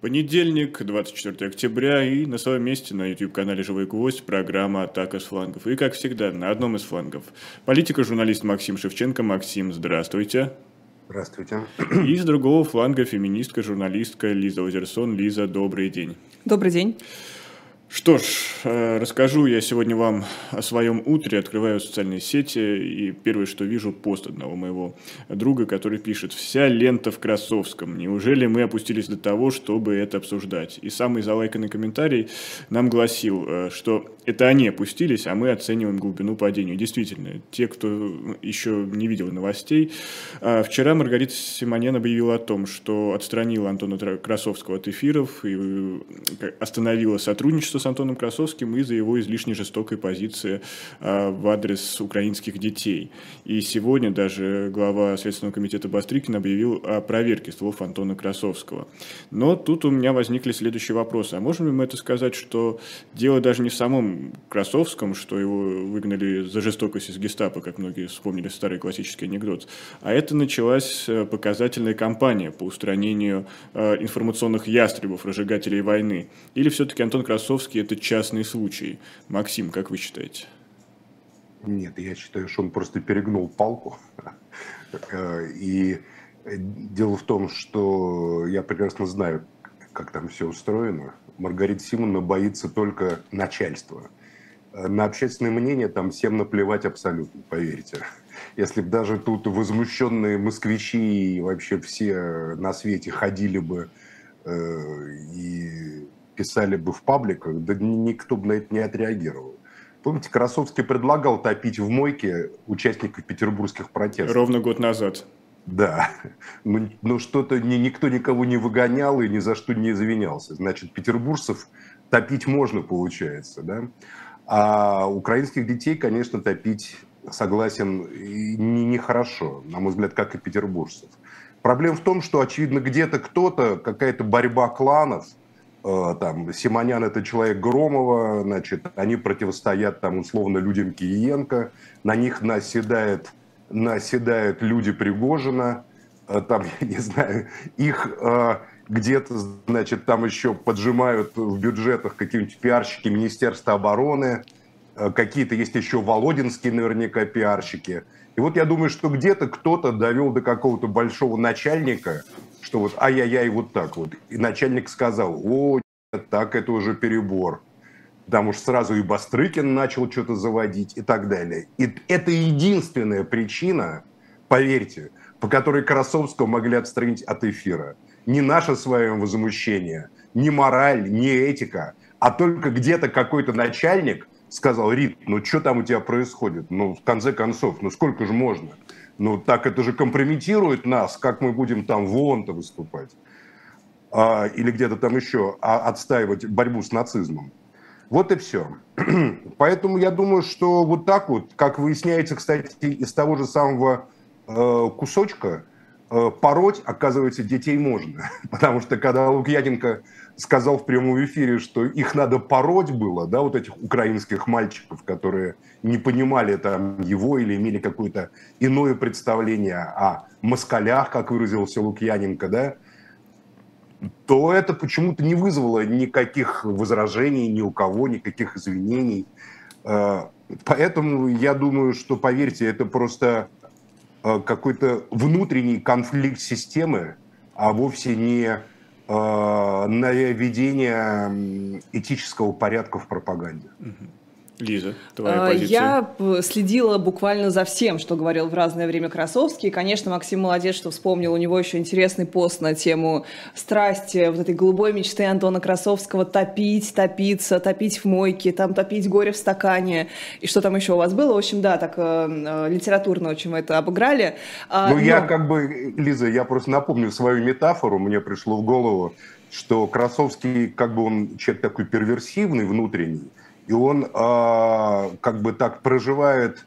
Понедельник, 24 октября, и на своем месте на YouTube-канале «Живой гвоздь» программа «Атака с флангов». И, как всегда, на одном из флангов политика-журналист Максим Шевченко. Максим, здравствуйте. Здравствуйте. И с другого фланга феминистка-журналистка Лиза Лазерсон. Лиза, добрый день. Добрый день. Что ж, расскажу я сегодня вам о своем утре. Открываю социальные сети, и первое, что вижу, пост одного моего друга, который пишет: «Вся лента в Красовском. Неужели мы опустились до того, чтобы это обсуждать?» И самый залайканный комментарий нам гласил, что это они опустились, а мы оцениваем глубину падения. Действительно, те, кто еще не видел новостей, вчера Маргарита Симоньян объявила о том, что отстранила Антона Красовского от эфиров и остановила сотрудничество с Антоном Красовским из-за его излишне жестокой позиции в адрес украинских детей. И сегодня даже глава Следственного комитета Бастрыкина объявил о проверке слов Антона Красовского. Но тут у меня возникли следующие вопросы. А можем ли мы это сказать, что дело даже не в самом Красовском, что его выгнали за жестокость из гестапо, как многие вспомнили старый классический анекдот, а это началась показательная кампания по устранению информационных ястребов, разжигателей войны? Или все-таки Антон Красовский — это частный случай? Максим, как вы считаете? Нет, я считаю, что он просто перегнул палку. И дело в том, что я прекрасно знаю, как там все устроено. Маргарита Симоньян боится только начальства. На общественное мнение там всем наплевать абсолютно, поверьте. Если бы даже тут возмущенные москвичи и вообще все на свете ходили бы и писали бы в пабликах, да никто бы на это не отреагировал. Помните, Красовский предлагал топить в мойке участников петербургских протестов? Ровно год назад. Да. Но что-то никто никого не выгонял и ни за что не извинялся. Значит, петербуржцев топить можно, получается, да? А украинских детей, конечно, топить, согласен, нехорошо, на мой взгляд, как и петербуржцев. Проблема в том, что, очевидно, где-то кто-то, какая-то борьба кланов, там, Симоньян — это человек Громова, значит, они противостоят там условно людям Кириенко, на них наседают люди Пригожина, там, я не знаю, их где-то, значит, там еще поджимают в бюджетах какие-нибудь пиарщики Министерства обороны, какие-то есть еще Володинские наверняка пиарщики. И вот я думаю, что где-то кто-то довел до какого-то большого начальника, что вот ай-яй-яй, вот так вот. И начальник сказал: о, так это уже перебор. Там уж сразу и Бастрыкин начал что-то заводить и так далее. И это единственная причина, поверьте, по которой Красовского могли отстранить от эфира. Не наше с вами возмущение, не мораль, не этика, а только где-то какой-то начальник сказал: Рит, ну что там у тебя происходит? Ну, в конце концов, ну сколько же можно? Ну, так это же компрометирует нас, как мы будем там в ООН-то выступать. Или где-то там еще отстаивать борьбу с нацизмом. Вот и все. Поэтому я думаю, что вот так вот, как выясняется, кстати, из того же самого кусочка, пороть, оказывается, детей можно. Потому что когда Лукьяненко сказал в прямом эфире, что их надо пороть было, да, вот этих украинских мальчиков, которые не понимали там его или имели какое-то иное представление о москалях, как выразился Лукьяненко, да, то это почему-то не вызвало никаких возражений ни у кого, никаких извинений. Поэтому я думаю, что, поверьте, это просто какой-то внутренний конфликт системы, а вовсе не наведение этического порядка в пропаганде. Лиза, твоя позиция? Я следила буквально за всем, что говорил в разное время Красовский. И, конечно, Максим молодец, что вспомнил. У него еще интересный пост на тему страсти, вот этой голубой мечты Антона Красовского: топить, топиться, топить в мойке, там топить горе в стакане. И что там еще у вас было? В общем, да, так литературно очень мы это обыграли. Я как бы, Лиза, я просто напомню свою метафору, мне пришло в голову, что Красовский, как бы он человек такой перверсивный внутренний, и он как бы так проживает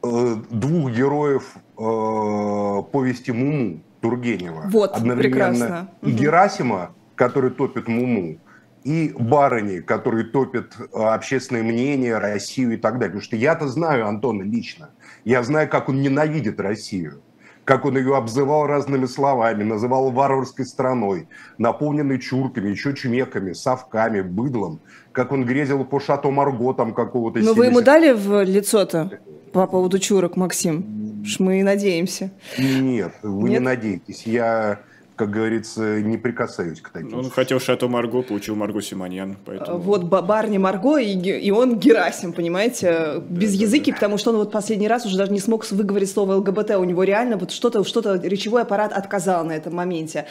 двух героев повести «Муму» Тургенева. Вот, одновременно и Герасима, который топит «Муму», и барыни, которые топят общественное мнение, Россию и так далее. Потому что я-то знаю Антона лично. Я знаю, как он ненавидит Россию. как он ее обзывал разными словами, называл варварской страной, наполненной чурками, еще чмеками, совками, быдлом, как он грезил по Шато-Марго там какого-то... Но 70... вы ему дали в лицо-то по поводу чурок, Максим? Уж мы и надеемся. Нет, вы Нет? не надеетесь. Я, как говорится, не прикасаюсь к таким. Он хотел Шато-Марго, получил Марго Симоньян. Поэтому... Вот барни Марго, и он Герасим, понимаете, без языки, потому что он вот последний раз уже даже не смог выговорить слово ЛГБТ, у него реально вот что-то речевой аппарат отказал на этом моменте.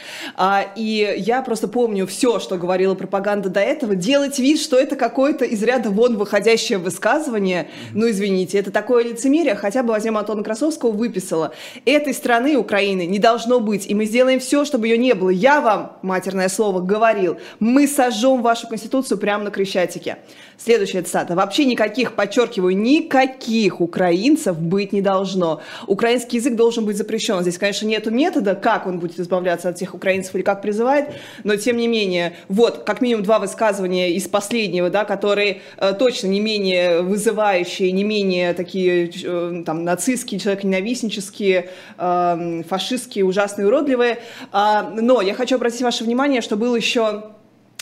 И я просто помню все, что говорила пропаганда до этого, делать вид, что это какое-то из ряда вон выходящее высказывание, ну извините, это такое лицемерие, хотя бы возьмем Антона Красовского, выписала. Этой страны, Украины, не должно быть, и мы сделаем все, что чтобы ее не было. Я вам, матерное слово, говорил, мы сожжем вашу конституцию прямо на Крещатике. Следующая цитата. Вообще никаких, подчеркиваю, никаких украинцев быть не должно. Украинский язык должен быть запрещен. Здесь, конечно, нету метода, как он будет избавляться от тех украинцев или как призывает, но тем не менее, вот, как минимум два высказывания из последнего, да, которые точно не менее вызывающие, не менее такие там нацистские, человеконенавистнические, фашистские, ужасные, уродливые. Но я хочу обратить ваше внимание, что был еще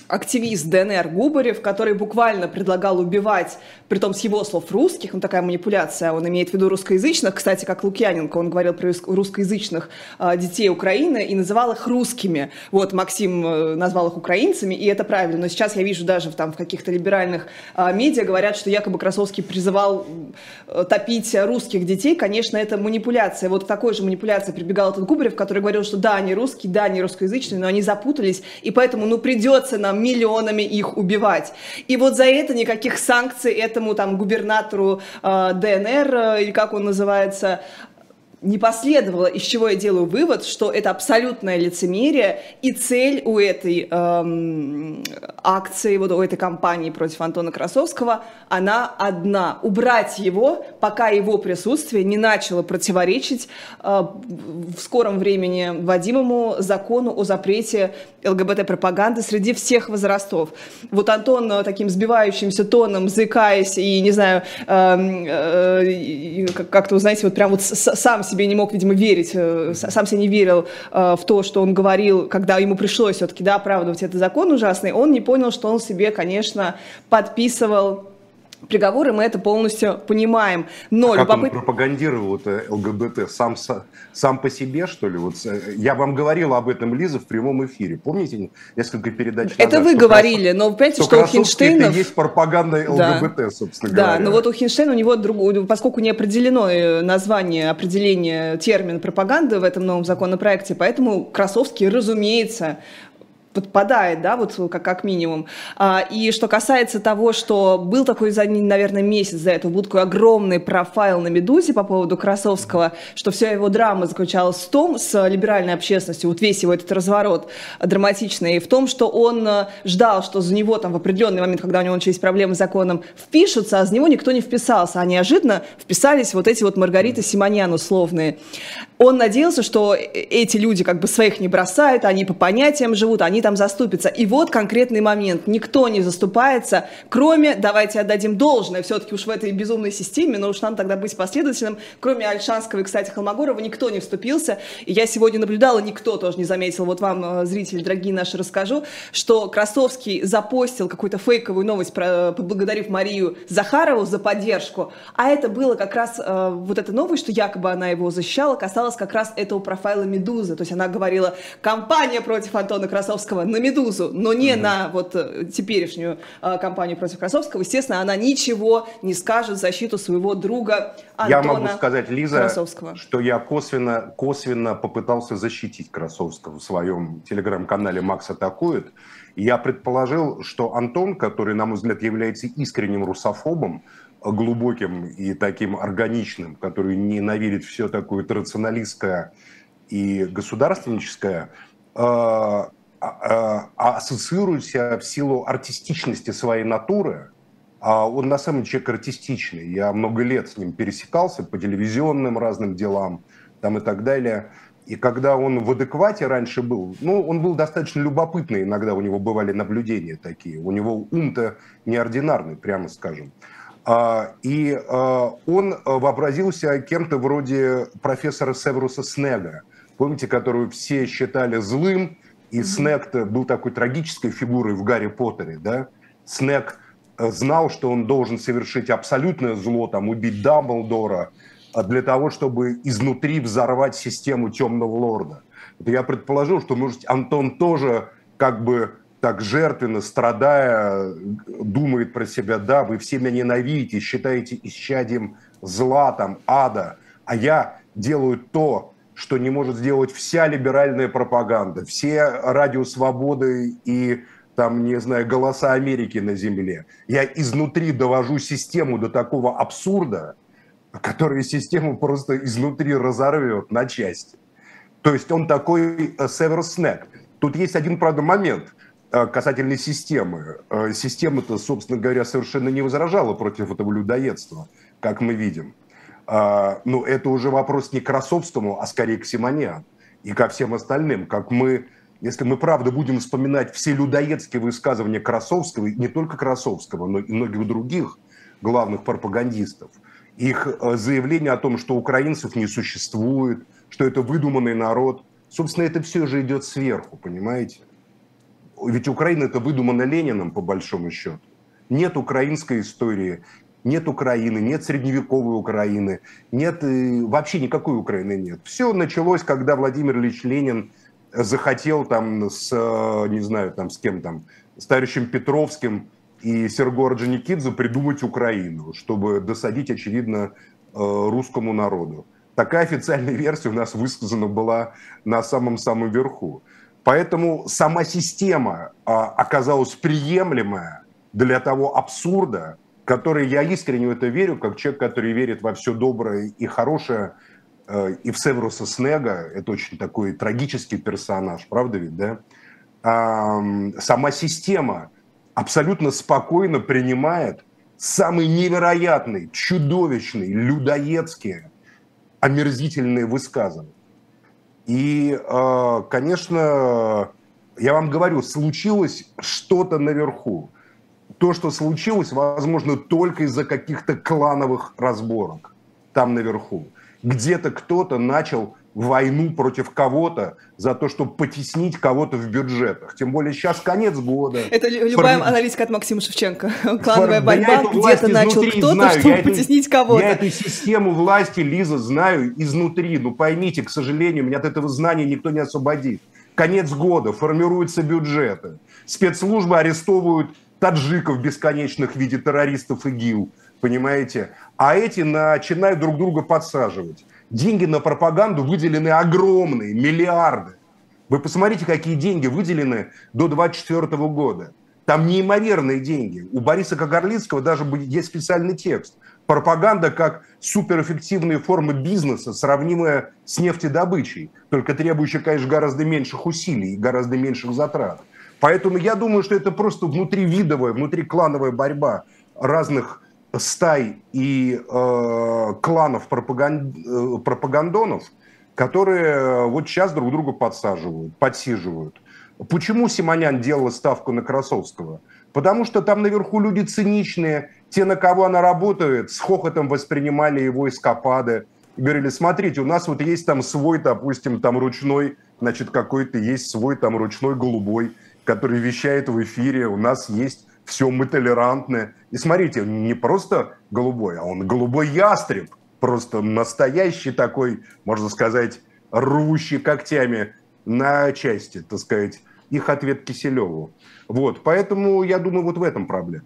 активист ДНР Губарев, который буквально предлагал убивать, притом с его слов, русских, ну такая манипуляция, он имеет в виду русскоязычных, кстати, как Лукьяненко, он говорил про русскоязычных детей Украины и называл их русскими. Вот, Максим назвал их украинцами, и это правильно, но сейчас я вижу даже там в каких-то либеральных медиа говорят, что якобы Красовский призывал топить русских детей, конечно, это манипуляция. Вот к такой же манипуляции прибегал этот Губарев, который говорил, что да, они русские, да, они русскоязычные, но они запутались, и поэтому, ну, придется нам миллионами их убивать. И вот за это никаких санкций этому там губернатору ДНР, или как он называется, не последовало, из чего я делаю вывод, что это абсолютное лицемерие, и цель у этой акции, вот у этой кампании против Антона Красовского, она одна. Убрать его, пока его присутствие не начало противоречить в скором времени вводимому закону о запрете ЛГБТ-пропаганды среди всех возрастов. Вот Антон таким сбивающимся тоном, заикаясь и, не знаю, как-то, знаете, вот прям вот сам себе не мог, видимо, верить, сам себе не верил в то, что он говорил, когда ему пришлось все-таки, да, оправдывать этот закон ужасный, он не понял, что он себе, конечно, подписывал приговоры, мы это полностью понимаем. Но а любопыт... как он пропагандировал это ЛГБТ? Сам по себе, что ли? Вот я вам говорила об этом, Лиза, в прямом эфире. Помните, несколько передач назад? Это вы говорили, но вы понимаете, что у Хинштейна... это есть пропаганда ЛГБТ, да, собственно говоря. Да, но вот у Хинштейна, у него, поскольку не определено название, определение, термин пропаганды в этом новом законопроекте, поэтому Красовский, разумеется, подпадает, да, вот как минимум. И что касается того, что был такой, наверное, месяц за это, был такой огромный профайл на «Медузе» по поводу Красовского, что вся его драма заключалась в том, с либеральной общественностью, вот весь его этот разворот драматичный, в том, что он ждал, что за него там в определенный момент, когда у него начались проблемы с законом, впишутся, а за него никто не вписался, а неожиданно вписались вот эти вот Маргарита Симоньян условные. Он надеялся, что эти люди как бы своих не бросают, они по понятиям живут, они там заступятся. И вот конкретный момент. Никто не заступается, кроме, давайте отдадим должное, все-таки уж в этой безумной системе, но уж нам тогда быть последовательным, кроме Ольшанского и, кстати, Холмогорова, никто не вступился. И я сегодня наблюдала, никто тоже не заметил, вот вам, зрители дорогие наши, расскажу, что Красовский запостил какую-то фейковую новость, поблагодарив Марию Захарову за поддержку. А это было как раз вот эта новость, что якобы она его защищала, касалась как раз этого профайла «Медузы». То есть она говорила, кампания против Антона Красовского на «Медузу», но не на вот теперешнюю кампанию против Красовского. Естественно, она ничего не скажет в защиту своего друга Антона Красовского. Я могу сказать, Лиза, что я косвенно попытался защитить Красовского в своем телеграм-канале «Макс атакует». Я предположил, что Антон, который, на мой взгляд, является искренним русофобом, глубоким и таким органичным, который ненавидит все такое традиционалистское и государственническое, ассоциирует себя в силу артистичности своей натуры. Он на самом деле человек артистичный. Я много лет с ним пересекался по телевизионным разным делам там и так далее. И когда он в адеквате раньше был, ну, он был достаточно любопытный, иногда у него бывали наблюдения такие. У него ум-то неординарный, прямо скажем. И он вообразился кем-то вроде профессора Северуса Снега, помните, которого все считали злым, и Снег-то был такой трагической фигурой в Гарри Поттере, да? Снег знал, что он должен совершить абсолютное зло, там, убить Дамблдора, для того, чтобы изнутри взорвать систему Темного Лорда. Это я предположил, что, может, Антон тоже как бы так жертвенно, страдая, думает про себя: да, вы все меня ненавидите, считаете исчадием зла, там, ада, а я делаю то, что не может сделать вся либеральная пропаганда, все радио свободы и, там, не знаю, голоса Америки на земле. Я изнутри довожу систему до такого абсурда, который систему просто изнутри разорвет на части. То есть он такой Северус Снег. Тут есть один, правда, момент касательно системы. Система-то, собственно говоря, совершенно не возражала против этого людоедства, как мы видим. Но это уже вопрос не к Красовскому, а скорее к Симоньян и ко всем остальным. Как мы, если мы правда будем вспоминать все людоедские высказывания Красовского, не только Красовского, но и многих других главных пропагандистов, их заявление о том, что украинцев не существует, что это выдуманный народ, собственно, это все же идет сверху, понимаете? Ведь Украина это выдумана Лениным, по большому счету. Нет украинской истории, нет Украины, нет средневековой Украины, нет вообще никакой Украины нет. Все началось, когда Владимир Ильич Ленин захотел там с, не знаю, там с кем там, с товарищем Петровским и Серго Орджоникидзе придумать Украину, чтобы досадить, очевидно, русскому народу. Такая официальная версия у нас высказана была на самом-самом верху. Поэтому сама система оказалась приемлемая для того абсурда, который, я искренне в это верю, как человек, который верит во все доброе и хорошее, и в Северуса Снега, это очень такой трагический персонаж, правда ведь, да? Сама система абсолютно спокойно принимает самые невероятные, чудовищные, людоедские, омерзительные высказывания. И, конечно, я вам говорю, случилось что-то наверху. То, что случилось, возможно, только из-за каких-то клановых разборок там наверху. Где-то кто-то начал войну против кого-то за то, чтобы потеснить кого-то в бюджетах. Тем более сейчас конец года. Это любая аналитика от Максима Шевченко. Клановая борьба, где-то начал кто-то, чтобы потеснить кого-то. Я эту систему власти, Лиза, знаю изнутри. Ну поймите, к сожалению, меня от этого знания никто не освободит. Конец года, формируются бюджеты. Спецслужбы арестовывают таджиков бесконечных в виде террористов ИГИЛ. Понимаете? А эти начинают друг друга подсаживать. Деньги на пропаганду выделены огромные, миллиарды. Вы посмотрите, какие деньги выделены до 2024 года. Там неимоверные деньги. У Бориса Кагарлицкого даже есть специальный текст. Пропаганда как суперэффективные формы бизнеса, сравнимая с нефтедобычей, только требующая, конечно, гораздо меньших усилий и гораздо меньших затрат. Поэтому я думаю, что это просто внутривидовая, внутриклановая борьба разных стай и кланов пропагандонов, которые вот сейчас друг друга подсаживают, подсиживают. Почему Симоньян делала ставку на Красовского? Потому что там наверху люди циничные, те, на кого она работает, с хохотом воспринимали его эскапады. И говорили, смотрите, у нас вот есть там свой, допустим, там ручной, значит, какой-то есть свой там ручной голубой, который вещает в эфире, у нас есть... Все мы толерантны. И смотрите, он не просто голубой, а он голубой ястреб. Просто настоящий такой, можно сказать, рвущий когтями на части, так сказать, их ответ Киселеву. Вот, поэтому я думаю, вот в этом проблема.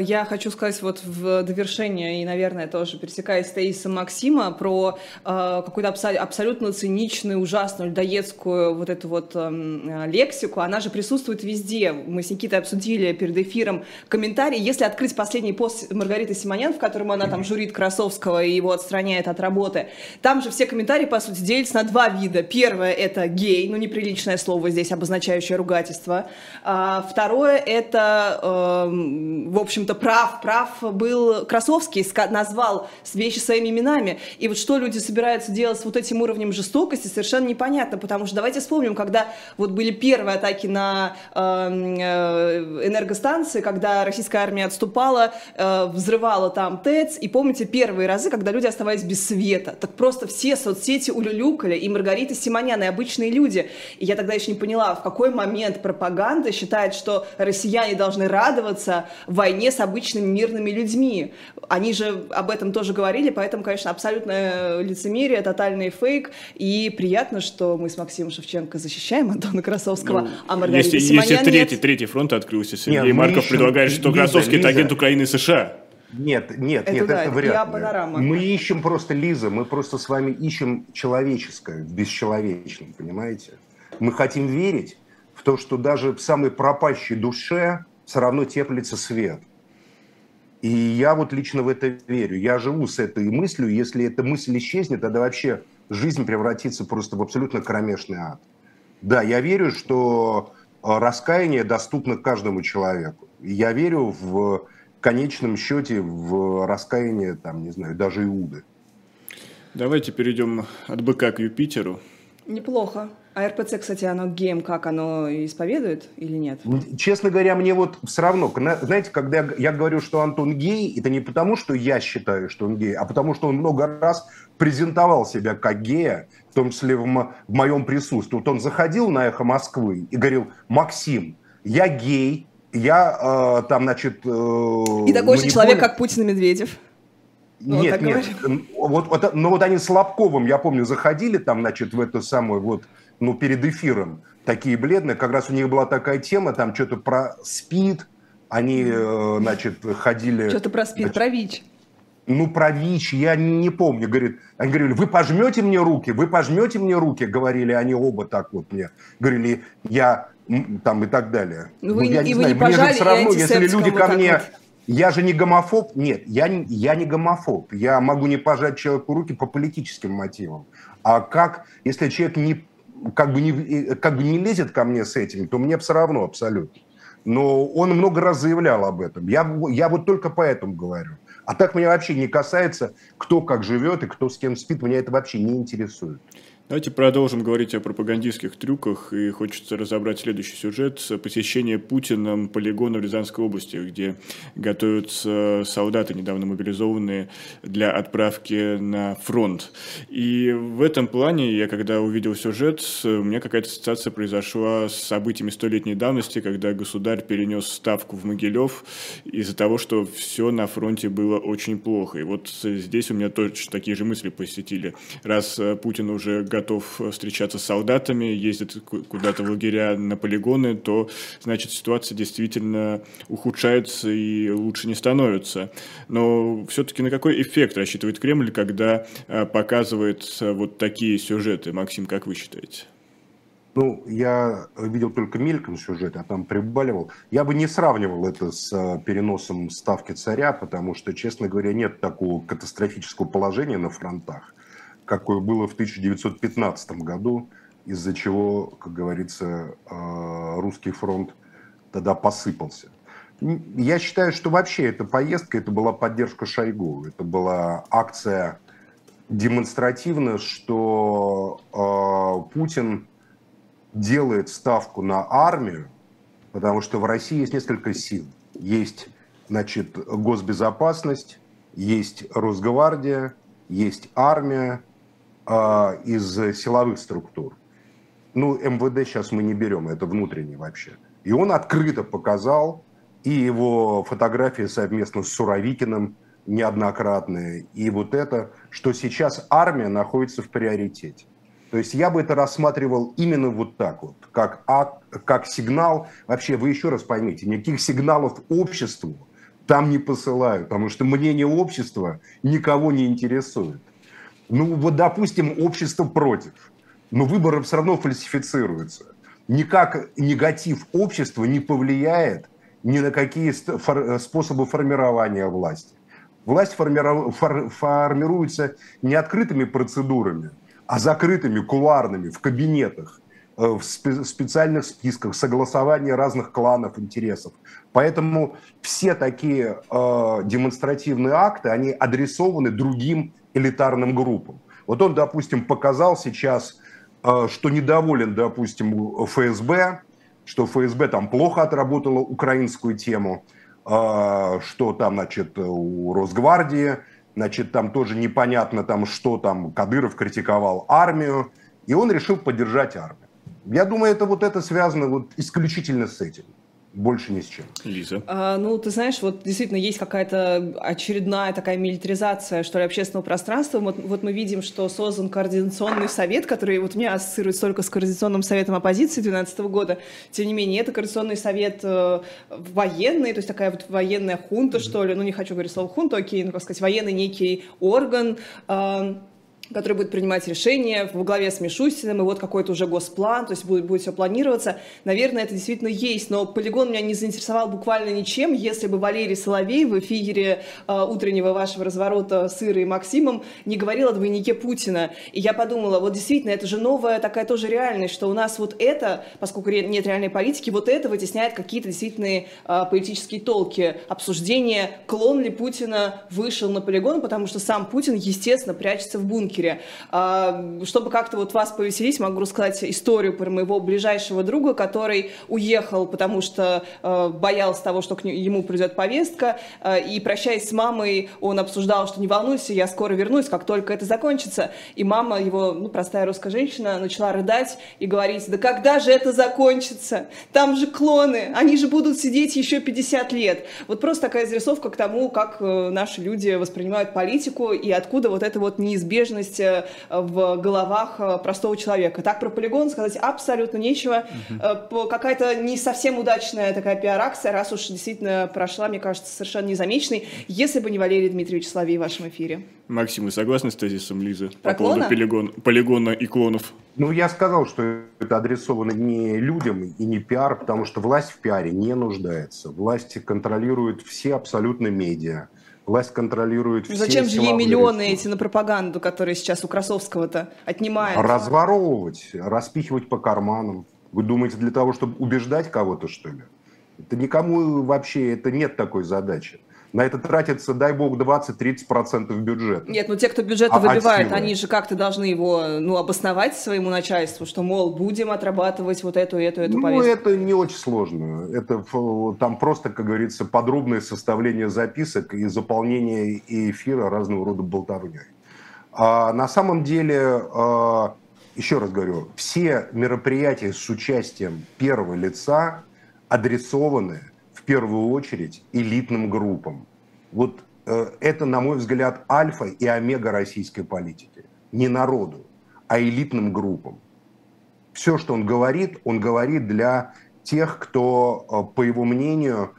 Я хочу сказать вот в довершение, и, наверное, тоже пересекаясь с тезисом Максима, про какую-то абсолютно циничную, ужасную, людоедскую вот эту вот лексику. Она же присутствует везде. Мы с Никитой обсудили перед эфиром комментарий. Если открыть последний пост Маргариты Симоньян, в котором она там журит Красовского и его отстраняет от работы, там же все комментарии, по сути, делятся на два вида. Первое — это гей, ну, неприличное слово здесь, обозначающее ругательство. Второе — это, в общем, общем-то, прав был Красовский, назвал вещи своими именами. И вот что люди собираются делать с вот этим уровнем жестокости, совершенно непонятно, потому что давайте вспомним, когда вот были первые атаки на энергостанции, когда российская армия отступала, взрывала там ТЭЦ, и помните первые разы, когда люди оставались без света. Так просто все соцсети улюлюкали, и Маргарита Симоньян, и обычные люди. И я тогда еще не поняла, в какой момент пропаганда считает, что россияне должны радоваться войне с обычными мирными людьми. Они же об этом тоже говорили, поэтому, конечно, абсолютное лицемерие, тотальный фейк. И приятно, что мы с Максимом Шевченко защищаем Антона Красовского, ну, а Маргарита Симоньян нет. Третий фронт открылся, Сергей Марков предлагает, что Красовский — это агент Украины и США. Нет, это вряд ли. Мы ищем просто, Лиза, мы просто с вами ищем человеческое в бесчеловечном, понимаете? Мы хотим верить в то, что даже в самой пропащей душе все равно теплится свет. И я вот лично в это верю. Я живу с этой мыслью. Если эта мысль исчезнет, тогда вообще жизнь превратится просто в абсолютно кромешный ад. Да, я верю, что раскаяние доступно каждому человеку. Я верю в конечном счете в раскаяние, там, не знаю, даже Иуды. Давайте перейдем от быка к Юпитеру. Неплохо. А РПЦ, кстати, оно геем как? Оно исповедует или нет? Честно говоря, мне вот все равно. Знаете, когда я говорю, что Антон гей, это не потому, что я считаю, что он гей, а потому, что он много раз презентовал себя как гея, в том числе в моем присутствии. Вот он заходил на «Эхо Москвы» и говорил: «Максим, я гей, я там, значит...» И такой же человек, как Путин и Медведев. Ну, нет, но вот они с Лобковым, я помню, заходили там, значит, в эту самую вот, ну, перед эфиром, такие бледные, как раз у них была такая тема, там что-то про СПИД, они, значит, ходили... Что-то про СПИД, значит, про ВИЧ. Ну, про ВИЧ я не помню, говорит, они говорили: «Вы пожмете мне руки, вы пожмете мне руки», говорили они оба так вот мне, говорили, я там и так далее. Ну, я не знаю, мне же все равно, если люди ко мне... Я же не гомофоб. Нет, я не гомофоб. Я могу не пожать человеку руки по политическим мотивам. А как, если человек не лезет ко мне с этим, то мне все равно абсолютно. Но он много раз заявлял об этом. Я вот только поэтому говорю. А так меня вообще не касается, кто как живет и кто с кем спит. Меня это вообще не интересует. Давайте продолжим говорить о пропагандистских трюках, и хочется разобрать следующий сюжет: посещение Путиным полигона в Рязанской области, где готовятся солдаты, недавно мобилизованные, для отправки на фронт. И в этом плане, я когда увидел сюжет, у меня какая-то ассоциация произошла с событиями 100-летней давности, когда государь перенес ставку в Могилев из-за того, что все на фронте было очень плохо. И вот здесь у меня точно такие же мысли посетили. Раз Путин уже готов встречаться с солдатами, ездит куда-то в лагеря, на полигоны, то, значит, ситуация действительно ухудшается и лучше не становится. Но все-таки на какой эффект рассчитывает Кремль, когда показывает вот такие сюжеты? Максим, как вы считаете? Ну, я видел только мельком сюжет, а там прибаливал. Я бы не сравнивал это с переносом ставки царя, потому что, честно говоря, нет такого катастрофического положения на фронтах, какое было в 1915 году, из-за чего, как говорится, русский фронт тогда посыпался. Я считаю, что вообще эта поездка, это была поддержка Шойгу, это была акция демонстративная, что Путин делает ставку на армию, потому что в России есть несколько сил. Есть, значит, госбезопасность, есть Росгвардия, есть армия, из силовых структур. Ну, МВД сейчас мы не берем, это внутреннее вообще. И он открыто показал, и его фотографии совместно с Суровикиным неоднократные, и вот это, что сейчас армия находится в приоритете. То есть я бы это рассматривал именно вот так вот, как сигнал. Вообще, вы еще раз поймите, никаких сигналов обществу там не посылают, потому что мнение общества никого не интересует. Ну, вот, допустим, общество против, но выборы все равно фальсифицируются. Никак негатив общества не повлияет ни на какие способы формирования власти. Власть формируется не открытыми процедурами, а закрытыми, кулуарными, в кабинетах. в специальных списках, согласование разных кланов интересов. Поэтому все такие демонстративные акты, они адресованы другим элитарным группам. Вот он, допустим, показал сейчас, что недоволен, допустим, ФСБ, что ФСБ там плохо отработало украинскую тему, что там, значит, у Росгвардии, значит, там тоже непонятно, там, что там Кадыров критиковал армию, и он решил поддержать армию. Я думаю, это вот это связано вот исключительно с этим. Больше ни с чем. Лиза. Ну, ты знаешь, вот действительно есть какая-то очередная такая милитаризация, что ли, общественного пространства. Вот мы видим, что создан координационный совет, который вот у меня ассоциируется только с координационным советом оппозиции 2012 года. Тем не менее, это координационный совет военный, то есть такая вот военная хунта, что ли. Ну, не хочу говорить слово хунта, окей, ну, как сказать, военный некий орган, который будет принимать решения во главе с Мишустиным, и вот какой-то уже госплан, то есть будет все планироваться. Наверное, это действительно есть, но полигон меня не заинтересовал буквально ничем, если бы Валерий Соловей в эфире утреннего вашего разворота с Ирой и Максимом не говорил о двойнике Путина. И я подумала, вот действительно, это же новая такая тоже реальность, что у нас вот это, поскольку нет реальной политики, вот это вытесняет какие-то действительные политические толки, обсуждение, клон ли Путина вышел на полигон, потому что сам Путин, естественно, прячется в бункере. Чтобы как-то вот вас повеселить, могу рассказать историю про моего ближайшего друга, который уехал, потому что боялся того, что ему придет повестка, и, прощаясь с мамой, он обсуждал, что не волнуйся, я скоро вернусь, как только это закончится. И мама его, ну, простая русская женщина, начала рыдать и говорить: да когда же это закончится? Там же клоны, они же будут сидеть еще 50 лет. Вот просто такая зарисовка к тому, как наши люди воспринимают политику и откуда вот это вот неизбежность в головах простого человека. Так про полигон сказать абсолютно нечего. Какая-то не совсем удачная такая пиар-акция, раз уж действительно прошла, мне кажется, совершенно незамеченной, если бы не Валерий Дмитриевич Соловей в вашем эфире. Максим, вы согласны с тезисом Лизы про по поводу полигона и клонов? Ну, я сказал, что это адресовано не людям и не пиар, потому что власть в пиаре не нуждается. Власть контролирует все абсолютно медиа. Власть контролирует все. Зачем же ей миллионы эти на пропаганду, которые сейчас у Красовского-то отнимают? Разворовывать, распихивать по карманам. Вы думаете, для того, чтобы убеждать кого-то, что ли? Это никому вообще, это нет такой задачи. На это тратится, дай бог, 20-30% бюджета. Нет, ну те, кто бюджета выбивает, они же как-то должны его, ну, обосновать своему начальству, что, мол, будем отрабатывать вот эту повестку. Ну, это не очень сложно. Это там просто, как говорится, подробное составление записок и заполнение эфира разного рода болтовней. А на самом деле, еще раз говорю, все мероприятия с участием первого лица адресованы в первую очередь элитным группам. Вот это, на мой взгляд, альфа и омега российской политики. Не народу, а элитным группам. Все, что он говорит для тех, кто, по его мнению,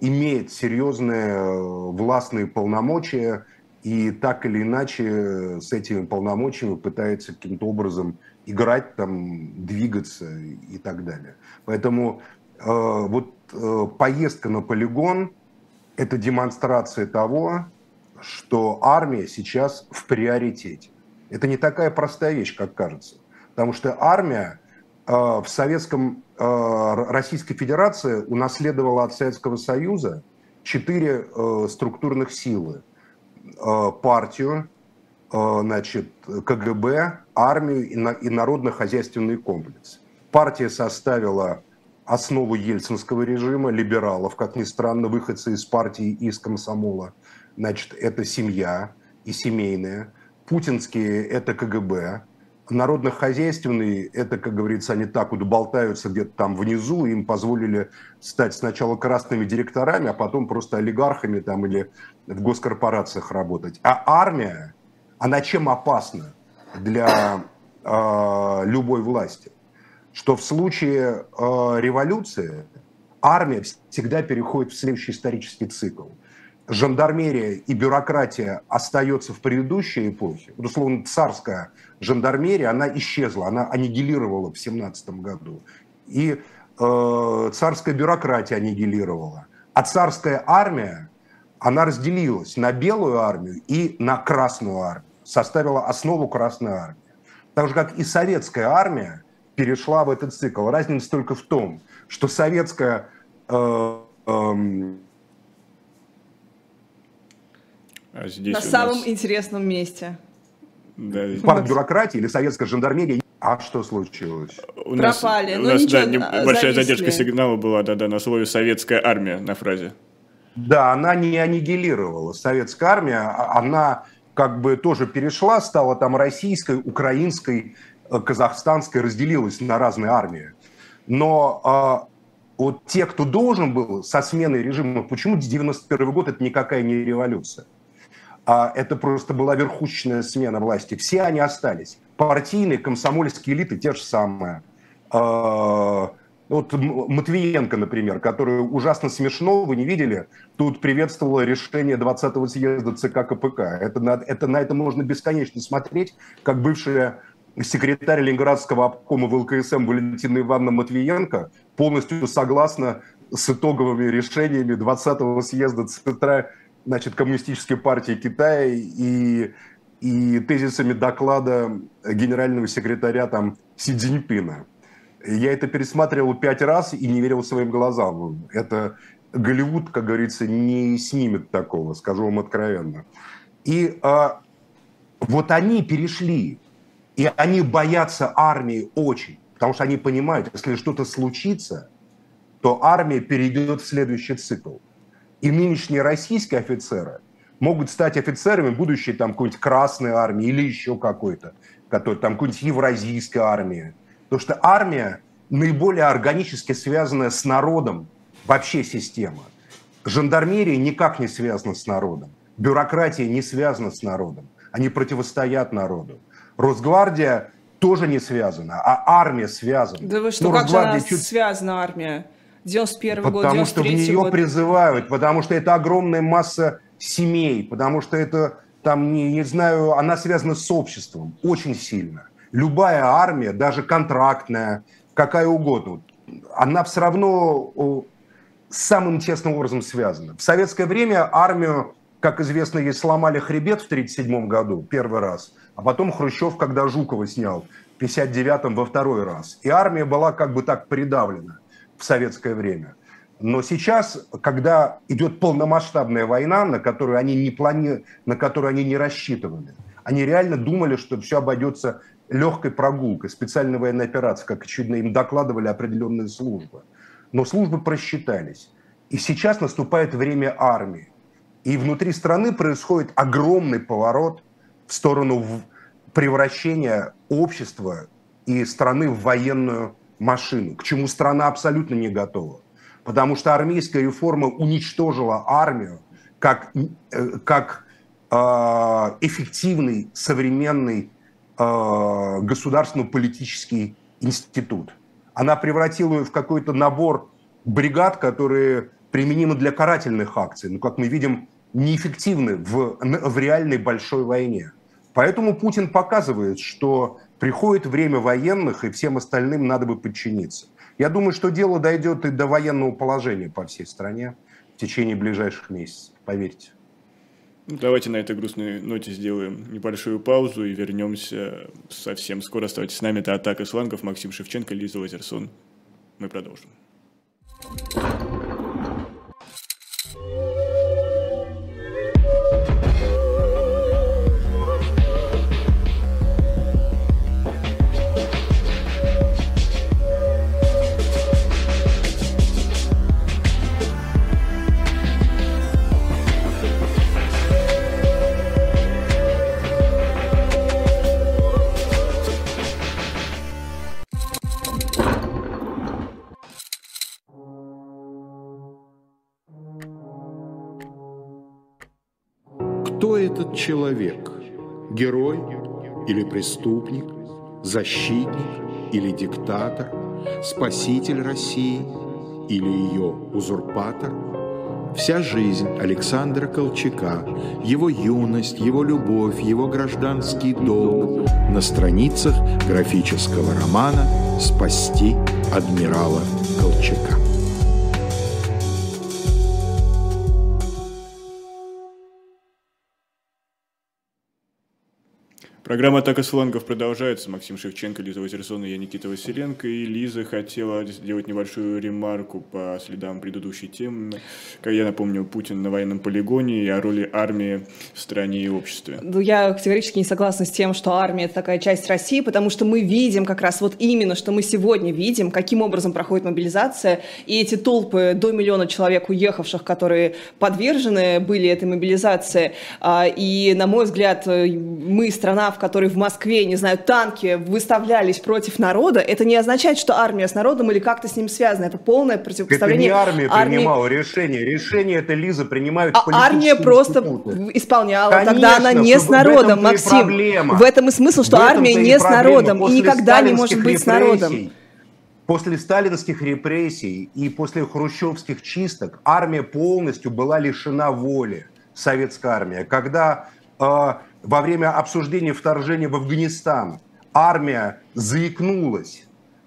имеет серьезные властные полномочия и так или иначе с этими полномочиями пытается каким-то образом играть, там, двигаться и так далее. Поэтому вот поездка на полигон – это демонстрация того, что армия сейчас в приоритете. Это не такая простая вещь, как кажется. Потому что армия в Российской Федерации унаследовала от Советского Союза 4 структурных силы. Партию, значит, КГБ, армию и народно-хозяйственный комплекс. Партия составила основу ельцинского режима, либералов, как ни странно, выходцы из партии и из комсомола. Значит, это семья и семейная. Путинские – это КГБ. Народно-хозяйственные – это, как говорится, они так вот болтаются где-то там внизу. Им позволили стать сначала красными директорами, а потом просто олигархами там или в госкорпорациях работать. А армия, она чем опасна для любой власти? Что в случае революции армия всегда переходит в следующий исторический цикл. Жандармерия и бюрократия остается в предыдущей эпохе. Условно, царская жандармерия, она исчезла, она аннигилировала в 17 году. И царская бюрократия аннигилировала. А царская армия, она разделилась на белую армию и на красную армию. Составила основу красной армии. Так же, как и советская армия, перешла в этот цикл. Разница только в том, что советская... Здесь на самом интересном месте. Да, парк бюрократии или советская жандармерия. А что случилось? Пропали. У нас, да, небольшая задержка сигнала была, да, на слове «советская армия» на фразе. Да, она не аннигилировала. Советская армия, она как бы тоже перешла, стала там российской, украинской, казахстанской, разделилась на разные армии. Но вот те, кто должен был со сменой режима, почему 91 год это никакая не революция? Это просто была верхушечная смена власти. Все они остались. Партийные, комсомольские элиты те же самые. Вот Матвиенко, например, который ужасно смешно, вы не видели, тут приветствовало решение 20-го съезда ЦК КПК. На это можно бесконечно смотреть, как бывшая секретарь Ленинградского обкома ВЛКСМ Валентина Ивановна Матвиенко полностью согласна с итоговыми решениями 20-го съезда ЦК, значит, Коммунистической партии Китая и тезисами доклада генерального секретаря там, Си Цзиньпина. Я это пересматривал 5 раз и не верил своим глазам. Это Голливуд, как говорится, не снимет такого, скажу вам откровенно. И вот они перешли, и они боятся армии очень, потому что они понимают, если что-то случится, то армия перейдет в следующий цикл. И нынешние российские офицеры могут стать офицерами будущей там какой-нибудь Красной армии или еще какой-то, который, там какой-нибудь Евразийской армии. Потому что армия наиболее органически связана с народом, вообще система. Жандармерия никак не связана с народом. Бюрократия не связана с народом. Они противостоят народу. Росгвардия тоже не связана, а армия связана. Да вы что, как же она связана, армия? 91-й год, 93-й год. Потому что в нее призывают, потому что это огромная масса семей, потому что это, там, не знаю, она связана с обществом очень сильно. Любая армия, даже контрактная, какая угодно, она все равно самым честным образом связана. В советское время армию, как известно, ей сломали хребет в 1937 году первый раз, а потом Хрущев, когда Жукова снял, в 1959 во второй раз. И армия была как бы так придавлена в советское время. Но сейчас, когда идет полномасштабная война, на которую они не рассчитывали, они реально думали, что все обойдется легкой прогулкой, специальной военной операции, как, очевидно, им докладывали определенные службы. Но службы просчитались. И сейчас наступает время армии. И внутри страны происходит огромный поворот в сторону превращения общества и страны в военную машину, к чему страна абсолютно не готова. Потому что армейская реформа уничтожила армию как эффективный современный государственно-политический институт. Она превратила ее в какой-то набор бригад, которые применимы для карательных акций, но, как мы видим, неэффективны в реальной большой войне. Поэтому Путин показывает, что приходит время военных, и всем остальным надо бы подчиниться. Я думаю, что дело дойдет и до военного положения по всей стране в течение ближайших месяцев, поверьте. Давайте на этой грустной ноте сделаем небольшую паузу и вернемся совсем скоро. Оставайтесь с нами. Это «Атака слангов». Максим Шевченко, Лиза Лазерсон. Мы продолжим. Человек, герой или преступник, защитник или диктатор, спаситель России или ее узурпатор. Вся жизнь Александра Колчака, его юность, его любовь, его гражданский долг на страницах графического романа «Спасти адмирала Колчака». Программа «Атака с флангов» продолжается. Максим Шевченко, Лиза Лазерсон и я, Никита Василенко. И Лиза хотела сделать небольшую ремарку по следам предыдущей темы. Как я напомню, Путин на военном полигоне и о роли армии в стране и обществе. Я категорически не согласна с тем, что армия – это такая часть России, потому что мы видим как раз вот именно, что мы сегодня видим, каким образом проходит мобилизация. И эти толпы до миллиона человек уехавших, которые подвержены были этой мобилизации. И, на мой взгляд, мы страна, в которой в Москве, не знаю, танки выставлялись против народа, это не означает, что армия с народом или как-то с ним связана. Это полное противопоставление. Это не армия принимала решение. Решение это, Лиза, принимают политические институты. Армия просто исполняла. Конечно, тогда она не с народом, Максим. Проблема. В этом и смысл, что армия не с народом и никогда не может быть с народом. После сталинских репрессий и после хрущевских чисток армия полностью была лишена воли, советская армия. Когда во время обсуждения вторжения в Афганистан армия заикнулась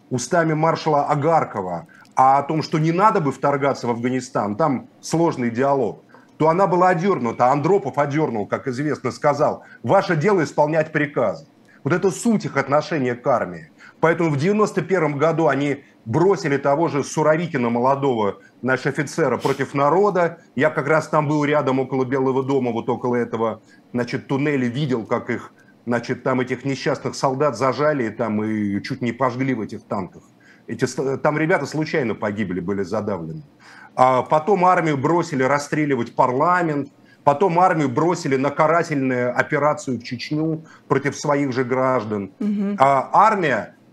устами маршала Агаркова о том, что не надо бы вторгаться в Афганистан, там сложный диалог, то она была одернута. Андропов одернул, как известно, сказал: «Ваше дело исполнять приказы». Вот это суть их отношения к армии. Поэтому в 91 году они бросили того же Суровикина, молодого нашего офицера, против народа. Я как раз там был рядом, около Белого дома, вот около этого, значит, туннеля, видел, как их, значит, там этих несчастных солдат зажали там и чуть не пожгли в этих танках. Там ребята случайно погибли, были задавлены. А потом армию бросили расстреливать парламент, потом армию бросили на карательную операцию в Чечню против своих же граждан. А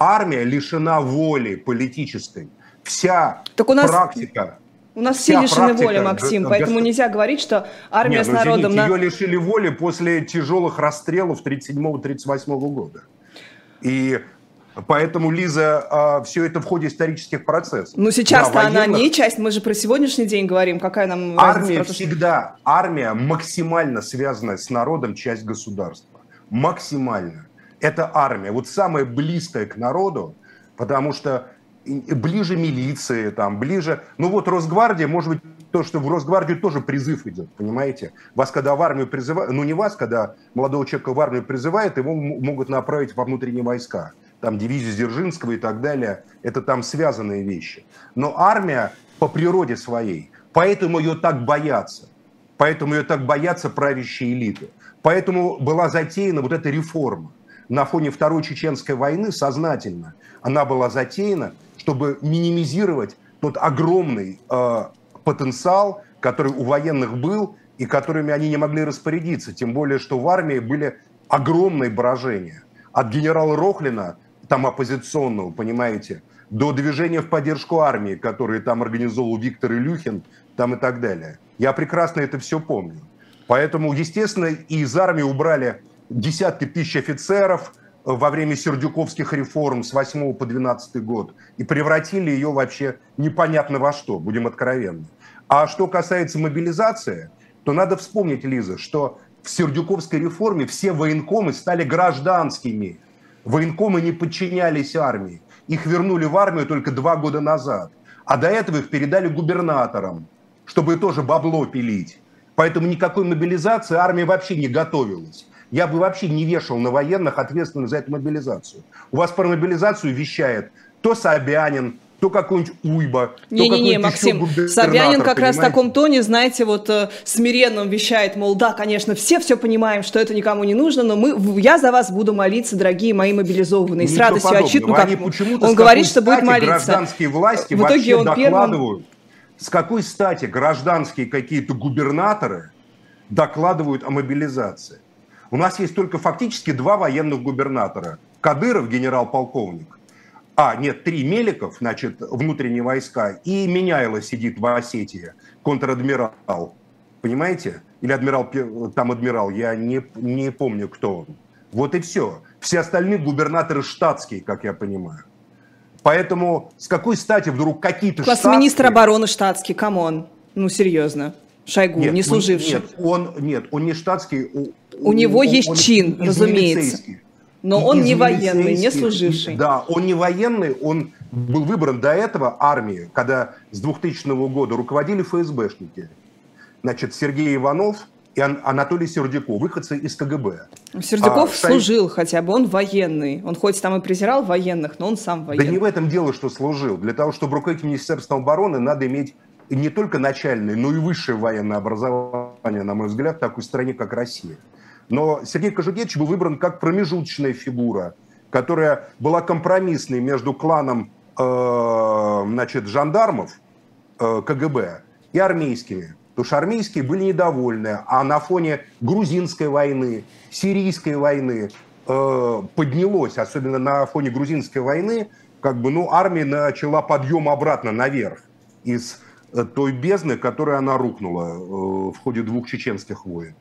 армия лишена воли политической. Вся практика... У нас все лишены воли, Максим, поэтому нельзя говорить, что армия с народом... Нет, ее лишили воли после тяжелых расстрелов 1937-1938 года. И поэтому, Лиза, все это в ходе исторических процессов. Ну сейчас-то да, военных... она не часть, мы же про сегодняшний день говорим, какая нам... Армия всегда, армия максимально связанная с народом, часть государства. Максимально. Это армия, вот самая близкая к народу, потому что ближе милиции, там, ближе... Ну вот Росгвардия, может быть, то, что в Росгвардию тоже призыв идет, понимаете? Вас, когда в армию призывают... Ну не вас, когда молодого человека в армию призывают, его могут направить во внутренние войска. Там дивизию Дзержинского и так далее. Это там связанные вещи. Но армия по природе своей, поэтому ее так боятся. Поэтому ее так боятся правящие элиты. Поэтому была затеяна вот эта реформа. На фоне Второй Чеченской войны сознательно она была затеяна, чтобы минимизировать тот огромный потенциал, который у военных был, и которыми они не могли распорядиться. Тем более, что в армии были огромные брожения. От генерала Рохлина, там оппозиционного, понимаете, до движения в поддержку армии, которые там организовал Виктор Илюхин, там и так далее. Я прекрасно это все помню. Поэтому, естественно, и из армии убрали... десятки тысяч офицеров во время сердюковских реформ с 8 по 12 год и превратили ее вообще непонятно во что, будем откровенны. А что касается мобилизации, то надо вспомнить, Лиза, что в сердюковской реформе все военкомы стали гражданскими. Военкомы не подчинялись армии. Их вернули в армию только 2 года назад. А до этого их передали губернаторам, чтобы тоже бабло пилить. Поэтому никакой мобилизации армия вообще не готовилась. Я бы вообще не вешал на военных ответственность за эту мобилизацию. У вас про мобилизацию вещает то Собянин, то какой-нибудь Уйба. Не-не-не, Максим, Собянин как раз в таком тоне, знаете, вот смиренным вещает, мол, да, конечно, все понимаем, что это никому не нужно, но я за вас буду молиться, дорогие мои мобилизованные. Ничего с радостью подобного. Отчитываю, как он говорит, что будет молиться. Гражданские власти в итоге вообще докладывают, с какой стати гражданские какие-то губернаторы докладывают о мобилизации. У нас есть только фактически 2 военных губернатора. Кадыров, генерал-полковник, нет, 3, Меликов, значит, внутренние войска, и Меняйло сидит в Осетии, контр-адмирал, понимаете? Или адмирал, там адмирал, я не помню, кто он. Вот и все. Все остальные губернаторы штатские, как я понимаю. Поэтому с какой стати вдруг какие-то штатские... Класс-министр обороны штатский, камон, ну серьезно. Шойгу, не служивший. Нет, он не штатский. У него есть чин, разумеется. Но он не военный, не служивший. Да, он не военный, он был выбран до этого армии, когда с 2000 года руководили ФСБшники. Значит, Сергей Иванов, и Анатолий Сердюков, выходцы из КГБ. Сердюков служил хотя бы, он военный. Он хоть там и презирал военных, но он сам военный. Да не в этом дело, что служил. Для того, чтобы руководить Министерством обороны, надо иметь не только начальное, но и высшее военное образование, на мой взгляд, в такой стране, как Россия. Но Сергей Кожугетович был выбран как промежуточная фигура, которая была компромиссной между кланом жандармов КГБ и армейскими. Потому что армейские были недовольны, а на фоне грузинской войны, сирийской войны поднялось, особенно на фоне грузинской войны, армия начала подъем обратно наверх из той бездны, которой она рухнула в ходе двух чеченских войн.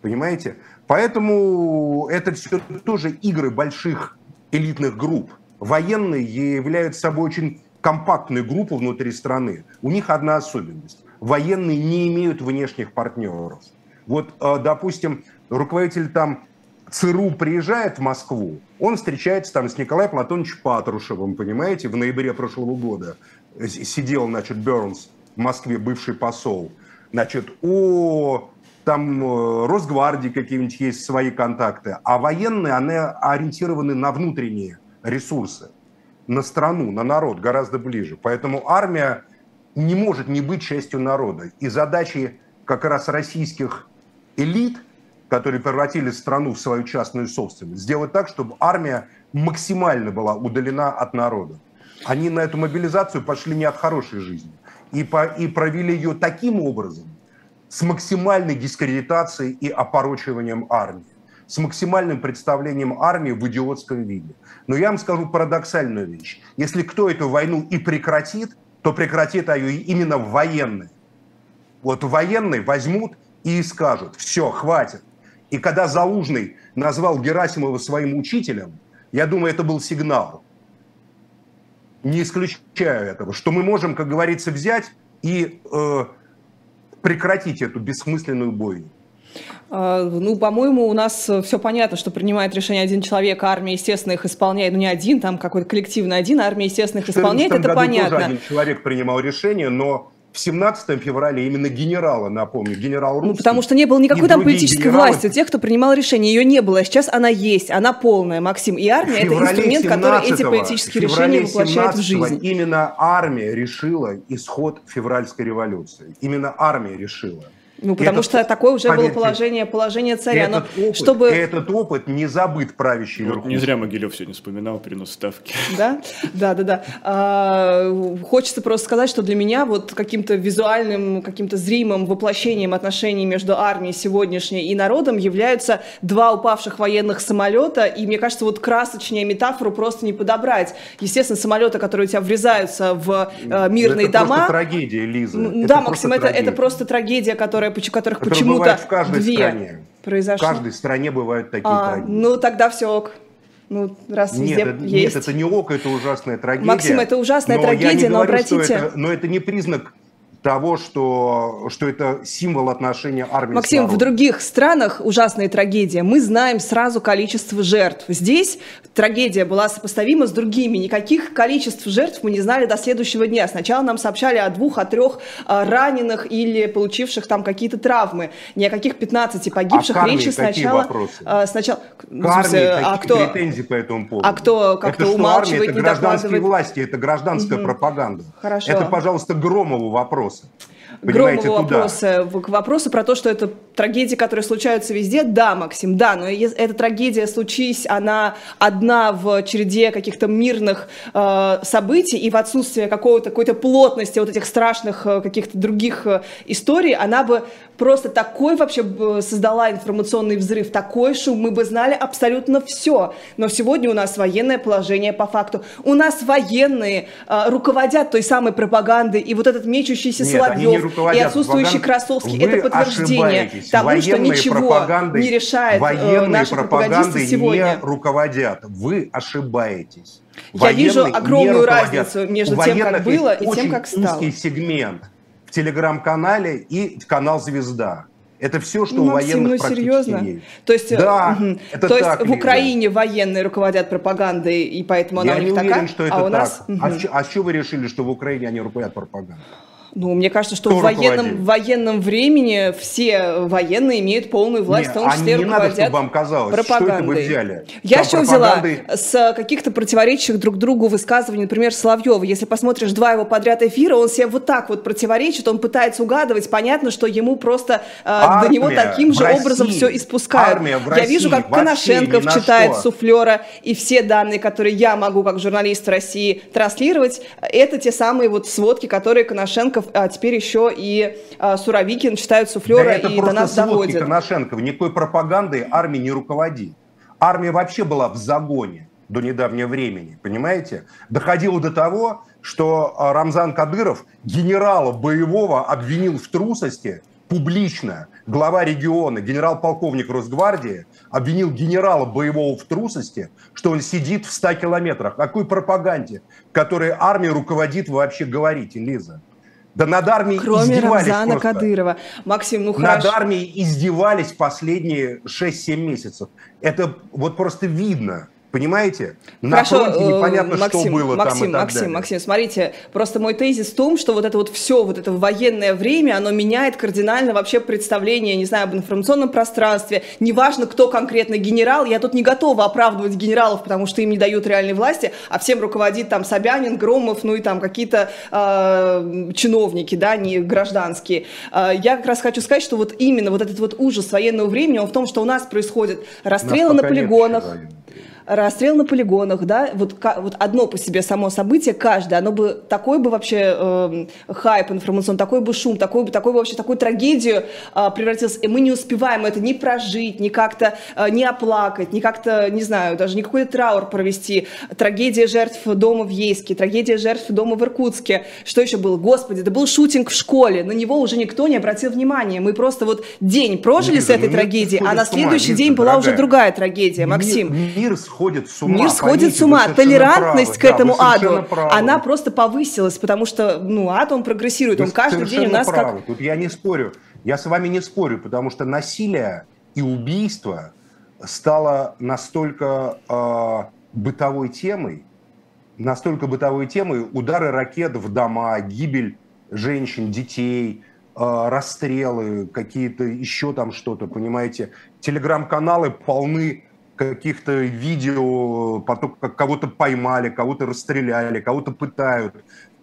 Понимаете? Поэтому это все тоже игры больших элитных групп. Военные являются собой очень компактную группу внутри страны. У них одна особенность. Военные не имеют внешних партнеров. Вот, допустим, руководитель там ЦРУ приезжает в Москву, он встречается там с Николаем Платоновичем Патрушевым, понимаете, в ноябре прошлого года. Сидел, Бернс в Москве, бывший посол. Там Росгвардии какие-нибудь есть свои контакты, а военные, они ориентированы на внутренние ресурсы, на страну, на народ гораздо ближе. Поэтому армия не может не быть частью народа. И задачи как раз российских элит, которые превратили страну в свою частную собственность, сделать так, чтобы армия максимально была удалена от народа. Они на эту мобилизацию пошли не от хорошей жизни и провели ее таким образом, с максимальной дискредитацией и опорочиванием армии, с максимальным представлением армии в идиотском виде. Но я вам скажу парадоксальную вещь. Если кто эту войну и прекратит, то прекратит ее именно военные. Вот военные возьмут и скажут: все, хватит. И когда Залужный назвал Герасимова своим учителем, я думаю, это был сигнал. Не исключаю этого, что мы можем, как говорится, взять и... прекратить эту бессмысленную бойню. Ну, по-моему, у нас все понятно, что принимает решение один человек, а армия, естественно, их исполняет. Ну, не один, там какой-то коллективный один, а армия, естественно, их исполняет, это понятно. Тоже один человек принимал решение, но в 17 февраля именно генерала, напомню, генерал Русский. Ну, потому что не было никакой там политической власти у тех, кто принимал решение. Ее не было, а сейчас она есть, она полная, Максим. И армия – это инструмент, который эти политические решения воплощает в жизнь. Именно армия решила исход февральской революции. Именно армия решила. Ну, потому что такое уже было положение царя. Этот опыт не забыт правящей верхушкой. Не зря Могилев сегодня вспоминал перенос ставки. Да, да, да, да. Хочется просто сказать, что для меня вот каким-то визуальным, каким-то зримым воплощением отношений между армией сегодняшней и народом являются два упавших военных самолета. И мне кажется, вот красочнее метафору просто не подобрать. Естественно, самолеты, которые у тебя врезаются в мирные дома. Это просто трагедия, Лиза. Да, Максим, это просто трагедия, которая которых почему-то в каждой стране произошло. В каждой стране бывают такие трагедии. Ну, тогда все ок. Ну, раз везде есть. Нет, это не ок, это ужасная трагедия. Максим, это ужасная трагедия, но обратите... Но это не признак того, что это символ отношения армии. Максим, в других странах ужасная трагедия. Мы знаем сразу количество жертв. Здесь трагедия была сопоставима с другими. Никаких количеств жертв мы не знали до следующего дня. Сначала нам сообщали о 2, о 3 раненых или получивших там какие-то травмы. Ни о каких 15 погибших речи сначала... Какие претензии по этому поводу? А кто как-то умалчивает, не докладывает? Это гражданские власти, это гражданская пропаганда. Хорошо. Это, пожалуйста, Громову вопрос. К вопросу про то, что это трагедии, которые случаются везде. Да, Максим, да, но эта трагедия, случись она одна в череде каких-то мирных событий и в отсутствие какой-то плотности вот этих страшных каких-то других историй, она бы просто такой вообще создала информационный взрыв, такой шум, мы бы знали абсолютно все. Но сегодня у нас военное положение по факту. У нас военные руководят той самой пропагандой, и вот этот мечущийся Соловьев и отсутствующий Красовский — это подтверждение того, что ничего не решает наши пропагандисты сегодня. Не руководят. Вы ошибаетесь. Военные я вижу огромную разницу между тем, как было, и тем, как стало. Узкий сегмент в телеграм-канале и в канал «Звезда». Это все, что у военных серьезно? Есть. То есть, да, то есть в Украине военные руководят пропагандой, и поэтому она у них такая? Я не уверен, что это так. А с чего вы решили, что в Украине они руководят пропагандой? Ну, мне кажется, что в военном времени все военные имеют полную власть, в том числе руководят пропагандой. Не надо, чтобы вам казалось, что это вы взяли. Я еще взяла с каких-то противоречивых друг другу высказываний, например, Соловьева. Если посмотришь два его подряд эфира, он себе вот так вот противоречит, он пытается угадывать. Понятно, что ему просто до него таким же образом все испускают. Я вижу, как Конашенков читает суфлера, и все данные, которые я могу, как журналист России, транслировать, это те самые вот сводки, которые Конашенков, а теперь еще и Суровикин читают суфлера и до нас доводят. Конашенков, никакой пропагандой армии не руководит. Армия вообще была в загоне до недавнего времени, понимаете? Доходило до того, что Рамзан Кадыров генерала боевого обвинил в трусости публично. Глава региона, генерал-полковник Росгвардии, обвинил генерала боевого в трусости, что он сидит в 100 километрах. О какой пропаганде, которой армия руководит, вы вообще говорите, Лиза? Да над армией издевались. Кроме Рамзана Кадырова. Максим, ну хорошо. Над армией издевались последние 6-7 месяцев. Это вот просто видно. Понимаете? На фронте непонятно, Максим, что было там и так далее. Максим, смотрите, просто мой тезис в том, что вот это вот все, вот это военное время, оно меняет кардинально вообще представление, не знаю, об информационном пространстве. Неважно, кто конкретно генерал, я тут не готова оправдывать генералов, потому что им не дают реальной власти, а всем руководит там Собянин, Громов, ну и там какие-то чиновники, да, не гражданские. Я как раз хочу сказать, что вот именно вот этот вот ужас военного времени, он в том, что у нас происходят расстрелы на полигонах, расстрел на полигонах, да, вот одно по себе само событие, каждое, оно бы, такой бы вообще хайп информационный, такой бы шум, такой бы вообще, такую трагедию превратился, и мы не успеваем это ни прожить, ни как-то, ни оплакать, ни как-то, не знаю, даже никакой траур провести, трагедия жертв дома в Ейске, трагедия жертв дома в Иркутске, что еще было, господи, да был шутинг в школе, на него уже никто не обратил внимания, мы просто вот день прожили с этой трагедией, а на следующий день была уже другая трагедия, Максим. Мир сходит с ума. Толерантность к этому аду, она просто повысилась, потому что, ну, ад, он прогрессирует, он каждый день у нас как... Тут я не спорю, я с вами не спорю, потому что насилие и убийство стало настолько бытовой темой, удары ракет в дома, гибель женщин, детей, расстрелы, какие-то еще там что-то, понимаете. Телеграм-каналы полны каких-то видео, потом кого-то поймали, кого-то расстреляли, кого-то пытают.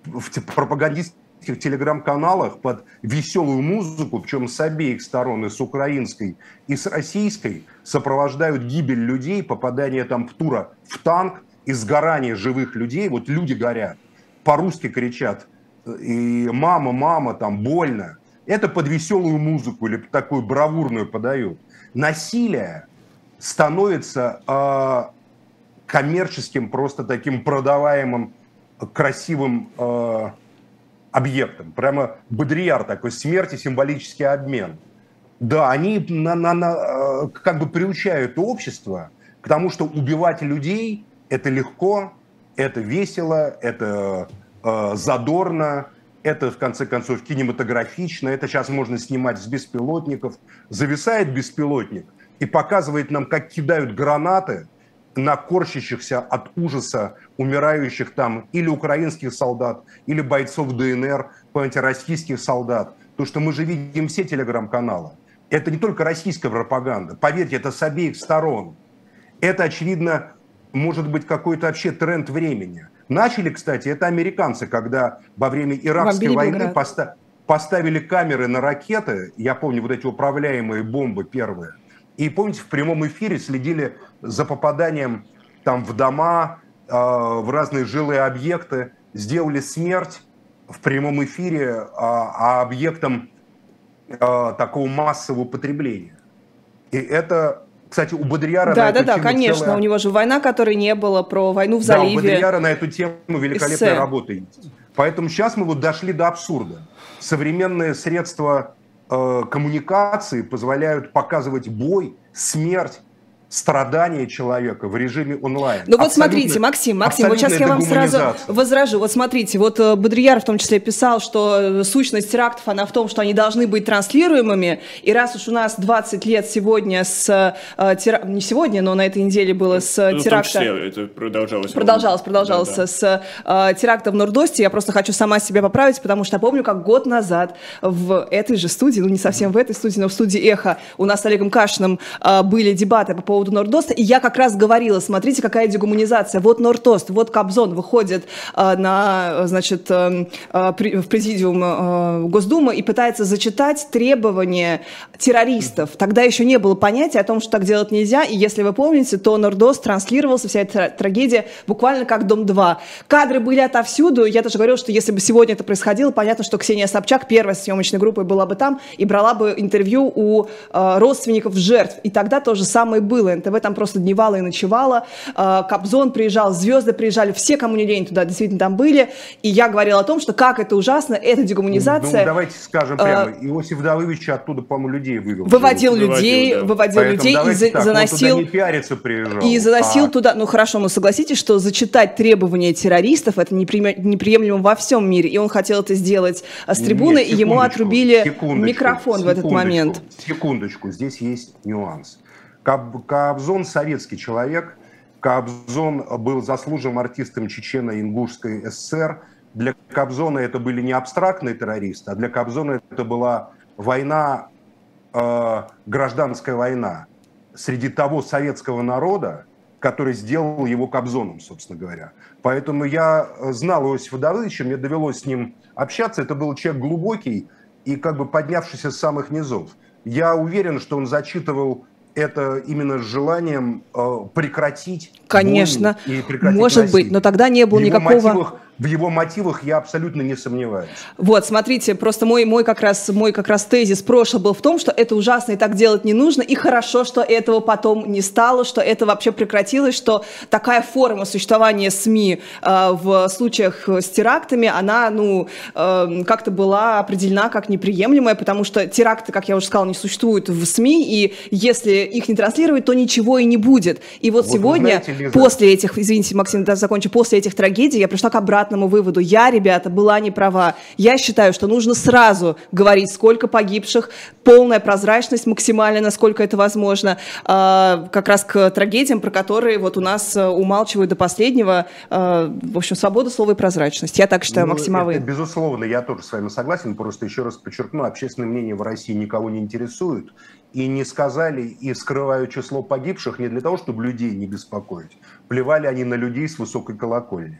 В пропагандистских телеграм-каналах под веселую музыку, причем с обеих сторон, и с украинской, и с российской, сопровождают гибель людей, попадание там птура в танк и сгорание живых людей. Вот люди горят, по-русски кричат, и мама, мама, там больно. Это под веселую музыку или такую бравурную подают. Насилие становится коммерческим, просто таким продаваемым, красивым объектом. Прямо Бодрийяр такой, смерть и символический обмен. Да, они как бы приучают общество к тому, что убивать людей это легко, это весело, это задорно, это, в конце концов, кинематографично, это сейчас можно снимать с беспилотников. Зависает беспилотник и показывает нам, как кидают гранаты на корчащихся от ужаса умирающих там или украинских солдат, или бойцов ДНР, понимаете, российских солдат. Потому что мы же видим все телеграм-каналы. Это не только российская пропаганда. Поверьте, это с обеих сторон. Это, очевидно, может быть какой-то вообще тренд времени. Начали, кстати, это американцы, когда во время иракской войны поставили камеры на ракеты. Я помню, вот эти управляемые бомбы первые. И помните, в прямом эфире следили за попаданием там в дома, в разные жилые объекты, сделали смерть в прямом эфире объектом такого массового потребления. И это, кстати, у Бодрийяра... Да, конечно, целая... у него же война, которой не было, про войну в заливе. Да, у Бодрийяра на эту тему великолепная работа есть. Поэтому сейчас мы вот дошли до абсурда. Современные средства коммуникации позволяют показывать бой, смерть, страдания человека в режиме онлайн. Ну вот смотрите, Максим, вот сейчас я вам сразу возражу. Вот смотрите, вот Бодрийяр в том числе писал, что сущность терактов, она в том, что они должны быть транслируемыми, и раз уж у нас 20 лет сегодня не сегодня, но на этой неделе было с теракта... это продолжалось. Да, да. С теракта в Нордосте. Я просто хочу сама себя поправить, потому что помню, как год назад в этой же студии, ну не совсем в этой студии, но в студии «Эхо» у нас с Олегом Кашиным были дебаты по поводу Нордоста, и я как раз говорила, смотрите, какая дегуманизация. Вот Нордост, вот Кобзон выходит в президиум Госдумы и пытается зачитать требования террористов. Тогда еще не было понятия о том, что так делать нельзя, и если вы помните, то Нордост транслировался, вся эта трагедия, буквально как «Дом-2». Кадры были отовсюду, я даже говорила, что если бы сегодня это происходило, понятно, что Ксения Собчак первой съемочной группой была бы там и брала бы интервью у родственников жертв, и тогда то же самое было. НТВ там просто дневало и ночевало, Кобзон приезжал, звезды приезжали, все, кому не лень, туда действительно там были. И я говорила о том, что как это ужасно, это дегуманизация. Ну, давайте скажем прямо, Иосиф Давыдович оттуда, по-моему, людей вывел. Выводил людей и заносил... туда, ну хорошо, но согласитесь, что зачитать требования террористов, это неприемлемо во всем мире. И он хотел это сделать с трибуны, и ему отрубили микрофон в этот момент. Секундочку, здесь есть нюанс. Кобзон — советский человек, Кобзон был заслуженным артистом Чечено-Ингушской ССР. Для Кобзона это были не абстрактные террористы, а для Кобзона это была война, гражданская война среди того советского народа, который сделал его Кобзоном, собственно говоря. Поэтому я знал Иосифа Давыдовича, мне довелось с ним общаться, это был человек глубокий и как бы поднявшийся с самых низов. Я уверен, что он зачитывал это именно с желанием прекратить войну и прекратить насилие. Но тогда не было в его мотивах я абсолютно не сомневаюсь. Вот, смотрите, просто мой как раз тезис прошлый был в том, что это ужасно и так делать не нужно, и хорошо, что этого потом не стало, что это вообще прекратилось, что такая форма существования СМИ в случаях с терактами, она, как-то была определена как неприемлемая, потому что теракты, как я уже сказала, не существуют в СМИ, и если их не транслировать, то ничего и не будет. И вот сегодня, знаете, Лиза, после этих, извините, Максим, даже закончу, после этих трагедий я пришла к обратному выводу. Я, ребята, была не права. Я считаю, что нужно сразу говорить, сколько погибших, полная прозрачность максимальная, насколько это возможно, как раз к трагедиям, про которые вот у нас умалчивают до последнего. В общем, свобода слова и прозрачность. Я так считаю, Максим, а вы? Безусловно, я тоже с вами согласен. Просто еще раз подчеркну, общественное мнение в России никого не интересует. И не сказали, и скрывают число погибших не для того, чтобы людей не беспокоить. Плевали они на людей с высокой колокольни.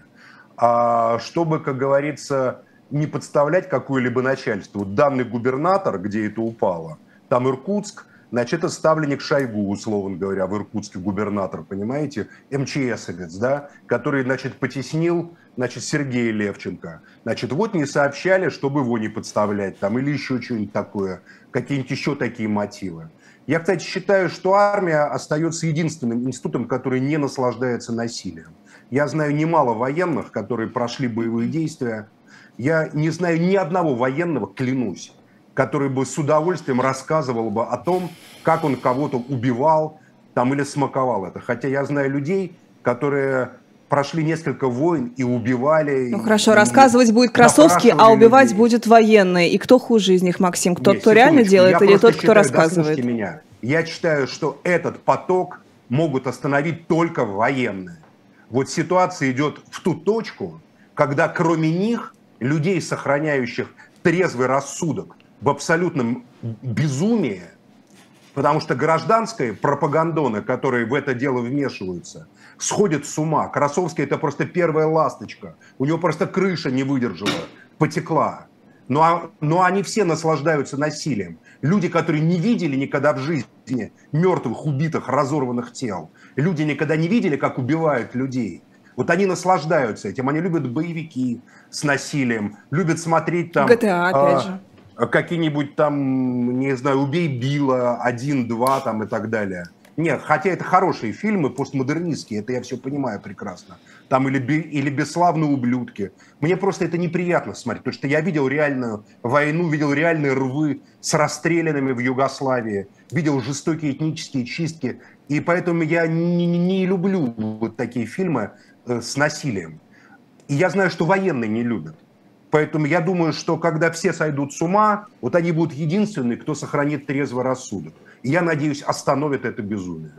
Чтобы, как говорится, не подставлять какое-либо начальство. Вот данный губернатор, где это упало, там Иркутск, значит, это ставленник Шойгу, условно говоря, в Иркутске губернатор, понимаете, МЧСовец, да, который, значит, потеснил, значит, Сергея Левченко. Значит, вот не сообщали, чтобы его не подставлять там или еще что-нибудь такое, какие-нибудь еще такие мотивы. Я, кстати, считаю, что армия остается единственным институтом, который не наслаждается насилием. Я знаю немало военных, которые прошли боевые действия. Я не знаю ни одного военного, клянусь, который бы с удовольствием рассказывал бы о том, как он кого-то убивал там, или смаковал это. Хотя я знаю людей, которые прошли несколько войн и убивали. Ну хорошо, рассказывать будет Красовский, а убивать людей будет военные. И кто хуже из них, Максим? Кто реально делает или тот, кто рассказывает? Меня. Я считаю, что этот поток могут остановить только военные. Вот ситуация идет в ту точку, когда кроме них, людей, сохраняющих трезвый рассудок в абсолютном безумии, потому что гражданские пропагандоны, которые в это дело вмешиваются, сходят с ума. Красовский — это просто первая ласточка. У него просто крыша не выдержала, потекла. Но они все наслаждаются насилием. Люди, которые не видели никогда в жизни мертвых, убитых, разорванных тел. Люди никогда не видели, как убивают людей. Вот они наслаждаются этим. Они любят боевики с насилием, любят смотреть там... GTA, опять же. Какие-нибудь там, не знаю, «Убей Билла», «1-2» там и так далее. Нет, хотя это хорошие фильмы, постмодернистские, это я все понимаю прекрасно. Там или «Бесславные ублюдки». Мне просто это неприятно смотреть, потому что я видел реальную войну, видел реальные рвы с расстрелянными в Югославии, видел жестокие этнические чистки. И поэтому я не люблю вот такие фильмы с насилием. И я знаю, что военные не любят. Поэтому я думаю, что когда все сойдут с ума, вот они будут единственные, кто сохранит трезвый рассудок. И я надеюсь, остановит это безумие.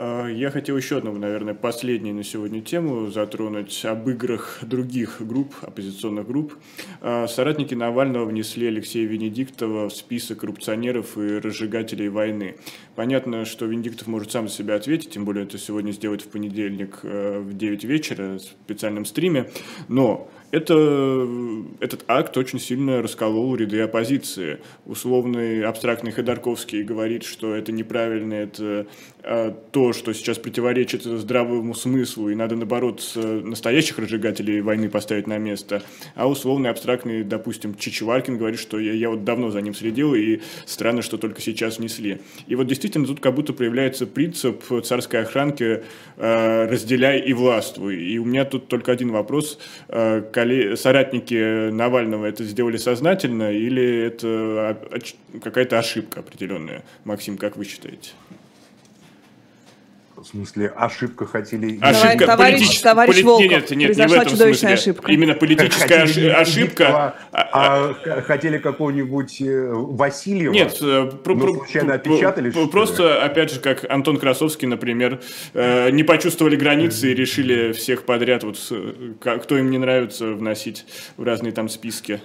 Я хотел еще одну, наверное, последнюю на сегодня тему затронуть об играх других групп, оппозиционных групп. Соратники Навального внесли Алексея Венедиктова в список коррупционеров и разжигателей войны. Понятно, что Венедиктов может сам за себя ответить, тем более это сегодня сделать в понедельник в 9 вечера в специальном стриме, но... Этот акт очень сильно расколол ряды оппозиции. Условный абстрактный Ходорковский говорит, что это неправильно, это то, что сейчас противоречит здравому смыслу, и надо, наоборот, настоящих разжигателей войны поставить на место. А условный абстрактный, допустим, Чичеваркин говорит, что я вот давно за ним следил, и странно, что только сейчас внесли. И вот действительно тут как будто проявляется принцип царской охранки «разделяй и властвуй». И у меня тут только один вопрос – соратники Навального это сделали сознательно или это какая-то ошибка определенная? Максим, как вы считаете? В смысле, ошибка хотели... Ошибка, товарищ Волков, произошла чудовищная ошибка. Именно политическая ошибка. Хотели какого-нибудь Васильева, нет, случайно опечатали? Просто, опять же, как Антон Красовский, например, не почувствовали границы и решили всех подряд, вот, кто им не нравится, вносить в разные там списки.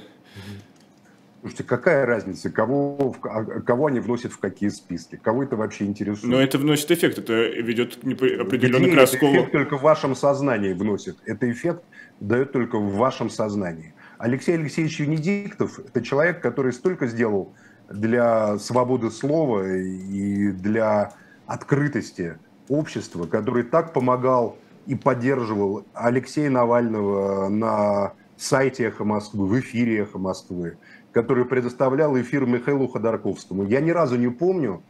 Слушайте, какая разница, кого они вносят в какие списки? Кого это вообще интересует? Но это вносит эффект, это ведет к определенному расколу. Эффект только в вашем сознании вносит. Это эффект дает только в вашем сознании. Алексей Алексеевич Венедиктов – это человек, который столько сделал для свободы слова и для открытости общества, который так помогал и поддерживал Алексея Навального на сайте «Эхо Москвы», в эфире «Эхо Москвы», который предоставлял эфир Михаилу Ходорковскому. Я ни разу не помню,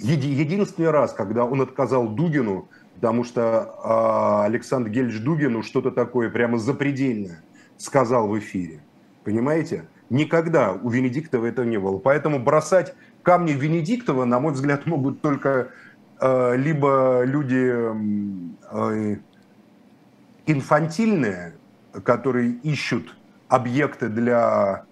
единственный раз, когда он отказал Дугину, потому что Александр Гельвич Дугину что-то такое прямо запредельное сказал в эфире. Понимаете? Никогда у Венедиктова этого не было. Поэтому бросать камни Венедиктова, на мой взгляд, могут только либо люди инфантильные, которые ищут объекты для...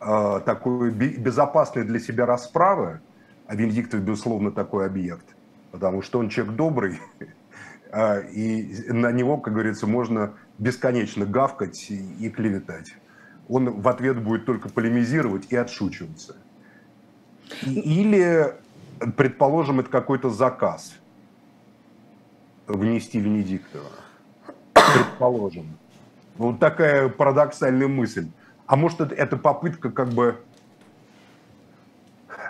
такой безопасной для себя расправы, а Венедиктов, безусловно, такой объект, потому что он человек добрый, и на него, как говорится, можно бесконечно гавкать и клеветать. Он в ответ будет только полемизировать и отшучиваться. Или, предположим, это какой-то заказ внести Венедиктова. Предположим. Вот такая парадоксальная мысль. А может, это попытка как бы...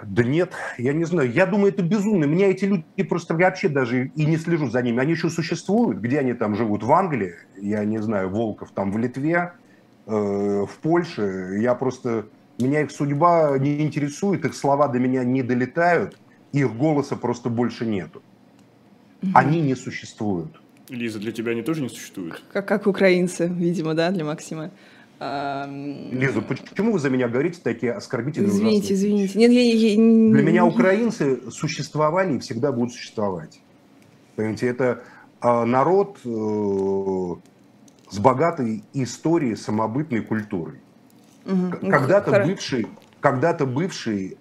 Да нет, я не знаю. Я думаю, это безумно. Меня эти люди просто вообще даже и не слежу за ними. Они еще существуют. Где они там живут? В Англии? Я не знаю, Волков там в Литве, в Польше. Я просто... Меня их судьба не интересует, их слова до меня не долетают, их голоса просто больше нету. Они не существуют. Лиза, для тебя они тоже не существуют? Как украинцы, видимо, да, для Максима. Лиза, почему вы за меня говорите такие оскорбительные вещи? Извините, извините. Нет, Для меня украинцы существовали и всегда будут существовать. Понимаете, это народ с богатой историей, самобытной культурой. Угу. Когда-то бывший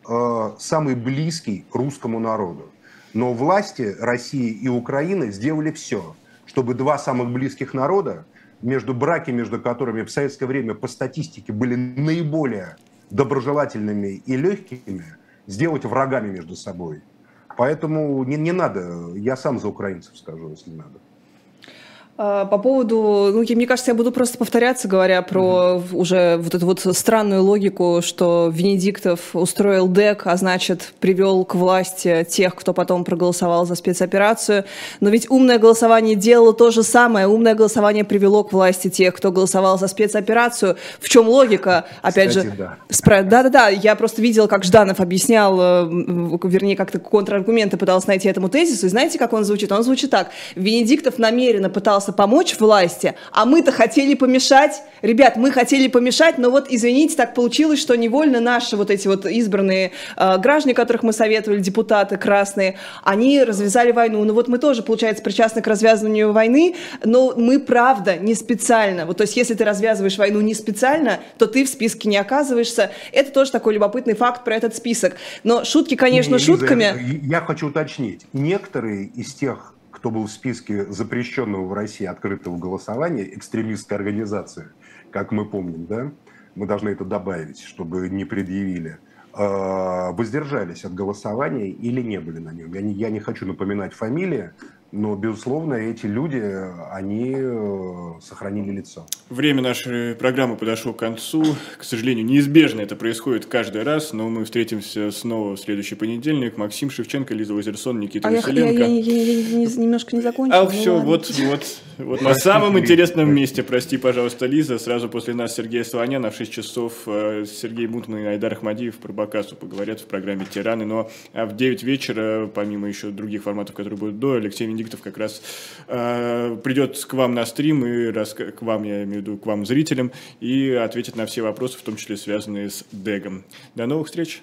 самый близкий русскому народу. Но власти России и Украины сделали все, чтобы два самых близких народа, между которыми в советское время по статистике были наиболее доброжелательными и легкими, сделать врагами между собой. Поэтому не надо, я сам за украинцев скажу, если надо. По поводу, мне кажется, я буду просто повторяться, говоря про уже вот эту вот странную логику, что Венедиктов устроил ДЭК, а значит, привел к власти тех, кто потом проголосовал за спецоперацию. Но ведь умное голосование делало то же самое. Умное голосование привело к власти тех, кто голосовал за спецоперацию. В чем логика? Опять Да, я просто видела, как Жданов объяснял, вернее, как-то контраргументы пытался найти этому тезису. И знаете, как он звучит? Он звучит так. Венедиктов намеренно пытался пытался помочь власти, а мы-то хотели помешать. Ребят, мы хотели помешать, но вот, извините, так получилось, что невольно наши вот эти вот избранные граждане, которых мы советовали, депутаты красные, они развязали войну. Ну вот мы тоже, получается, причастны к развязыванию войны, но мы, правда, не специально. Вот, то есть, если ты развязываешь войну не специально, то ты в списке не оказываешься. Это тоже такой любопытный факт про этот список. Но шутки, конечно, Лиза, шутками. Я хочу уточнить. Некоторые из тех, кто был в списке запрещенного в России открытого голосования, экстремистской организации, как мы помним, да, мы должны это добавить, чтобы не предъявили, воздержались от голосования или не были на нем. Я не хочу напоминать фамилии, но, безусловно, эти люди, они сохранили лицо. Время нашей программы подошло к концу. К сожалению, неизбежно это происходит каждый раз, но мы встретимся снова в следующий понедельник. Максим Шевченко, Лиза Лазерсон, Никита Василенко. Я немножко не закончил. А все, вот на самом интересном месте. Прости, пожалуйста, Лиза. Сразу после нас Сергей Солонян, а в 6 часов Сергей Мутман и Айдар Ахмадиев про Бакасу поговорят в программе «Тираны». Но в 9 вечера, помимо еще других форматов, которые будут до, Алексей Венедиктов как раз придет к вам на стрим, и к вам, я имею в виду, к вам, зрителям, и ответит на все вопросы, в том числе связанные с ДЭГом. До новых встреч!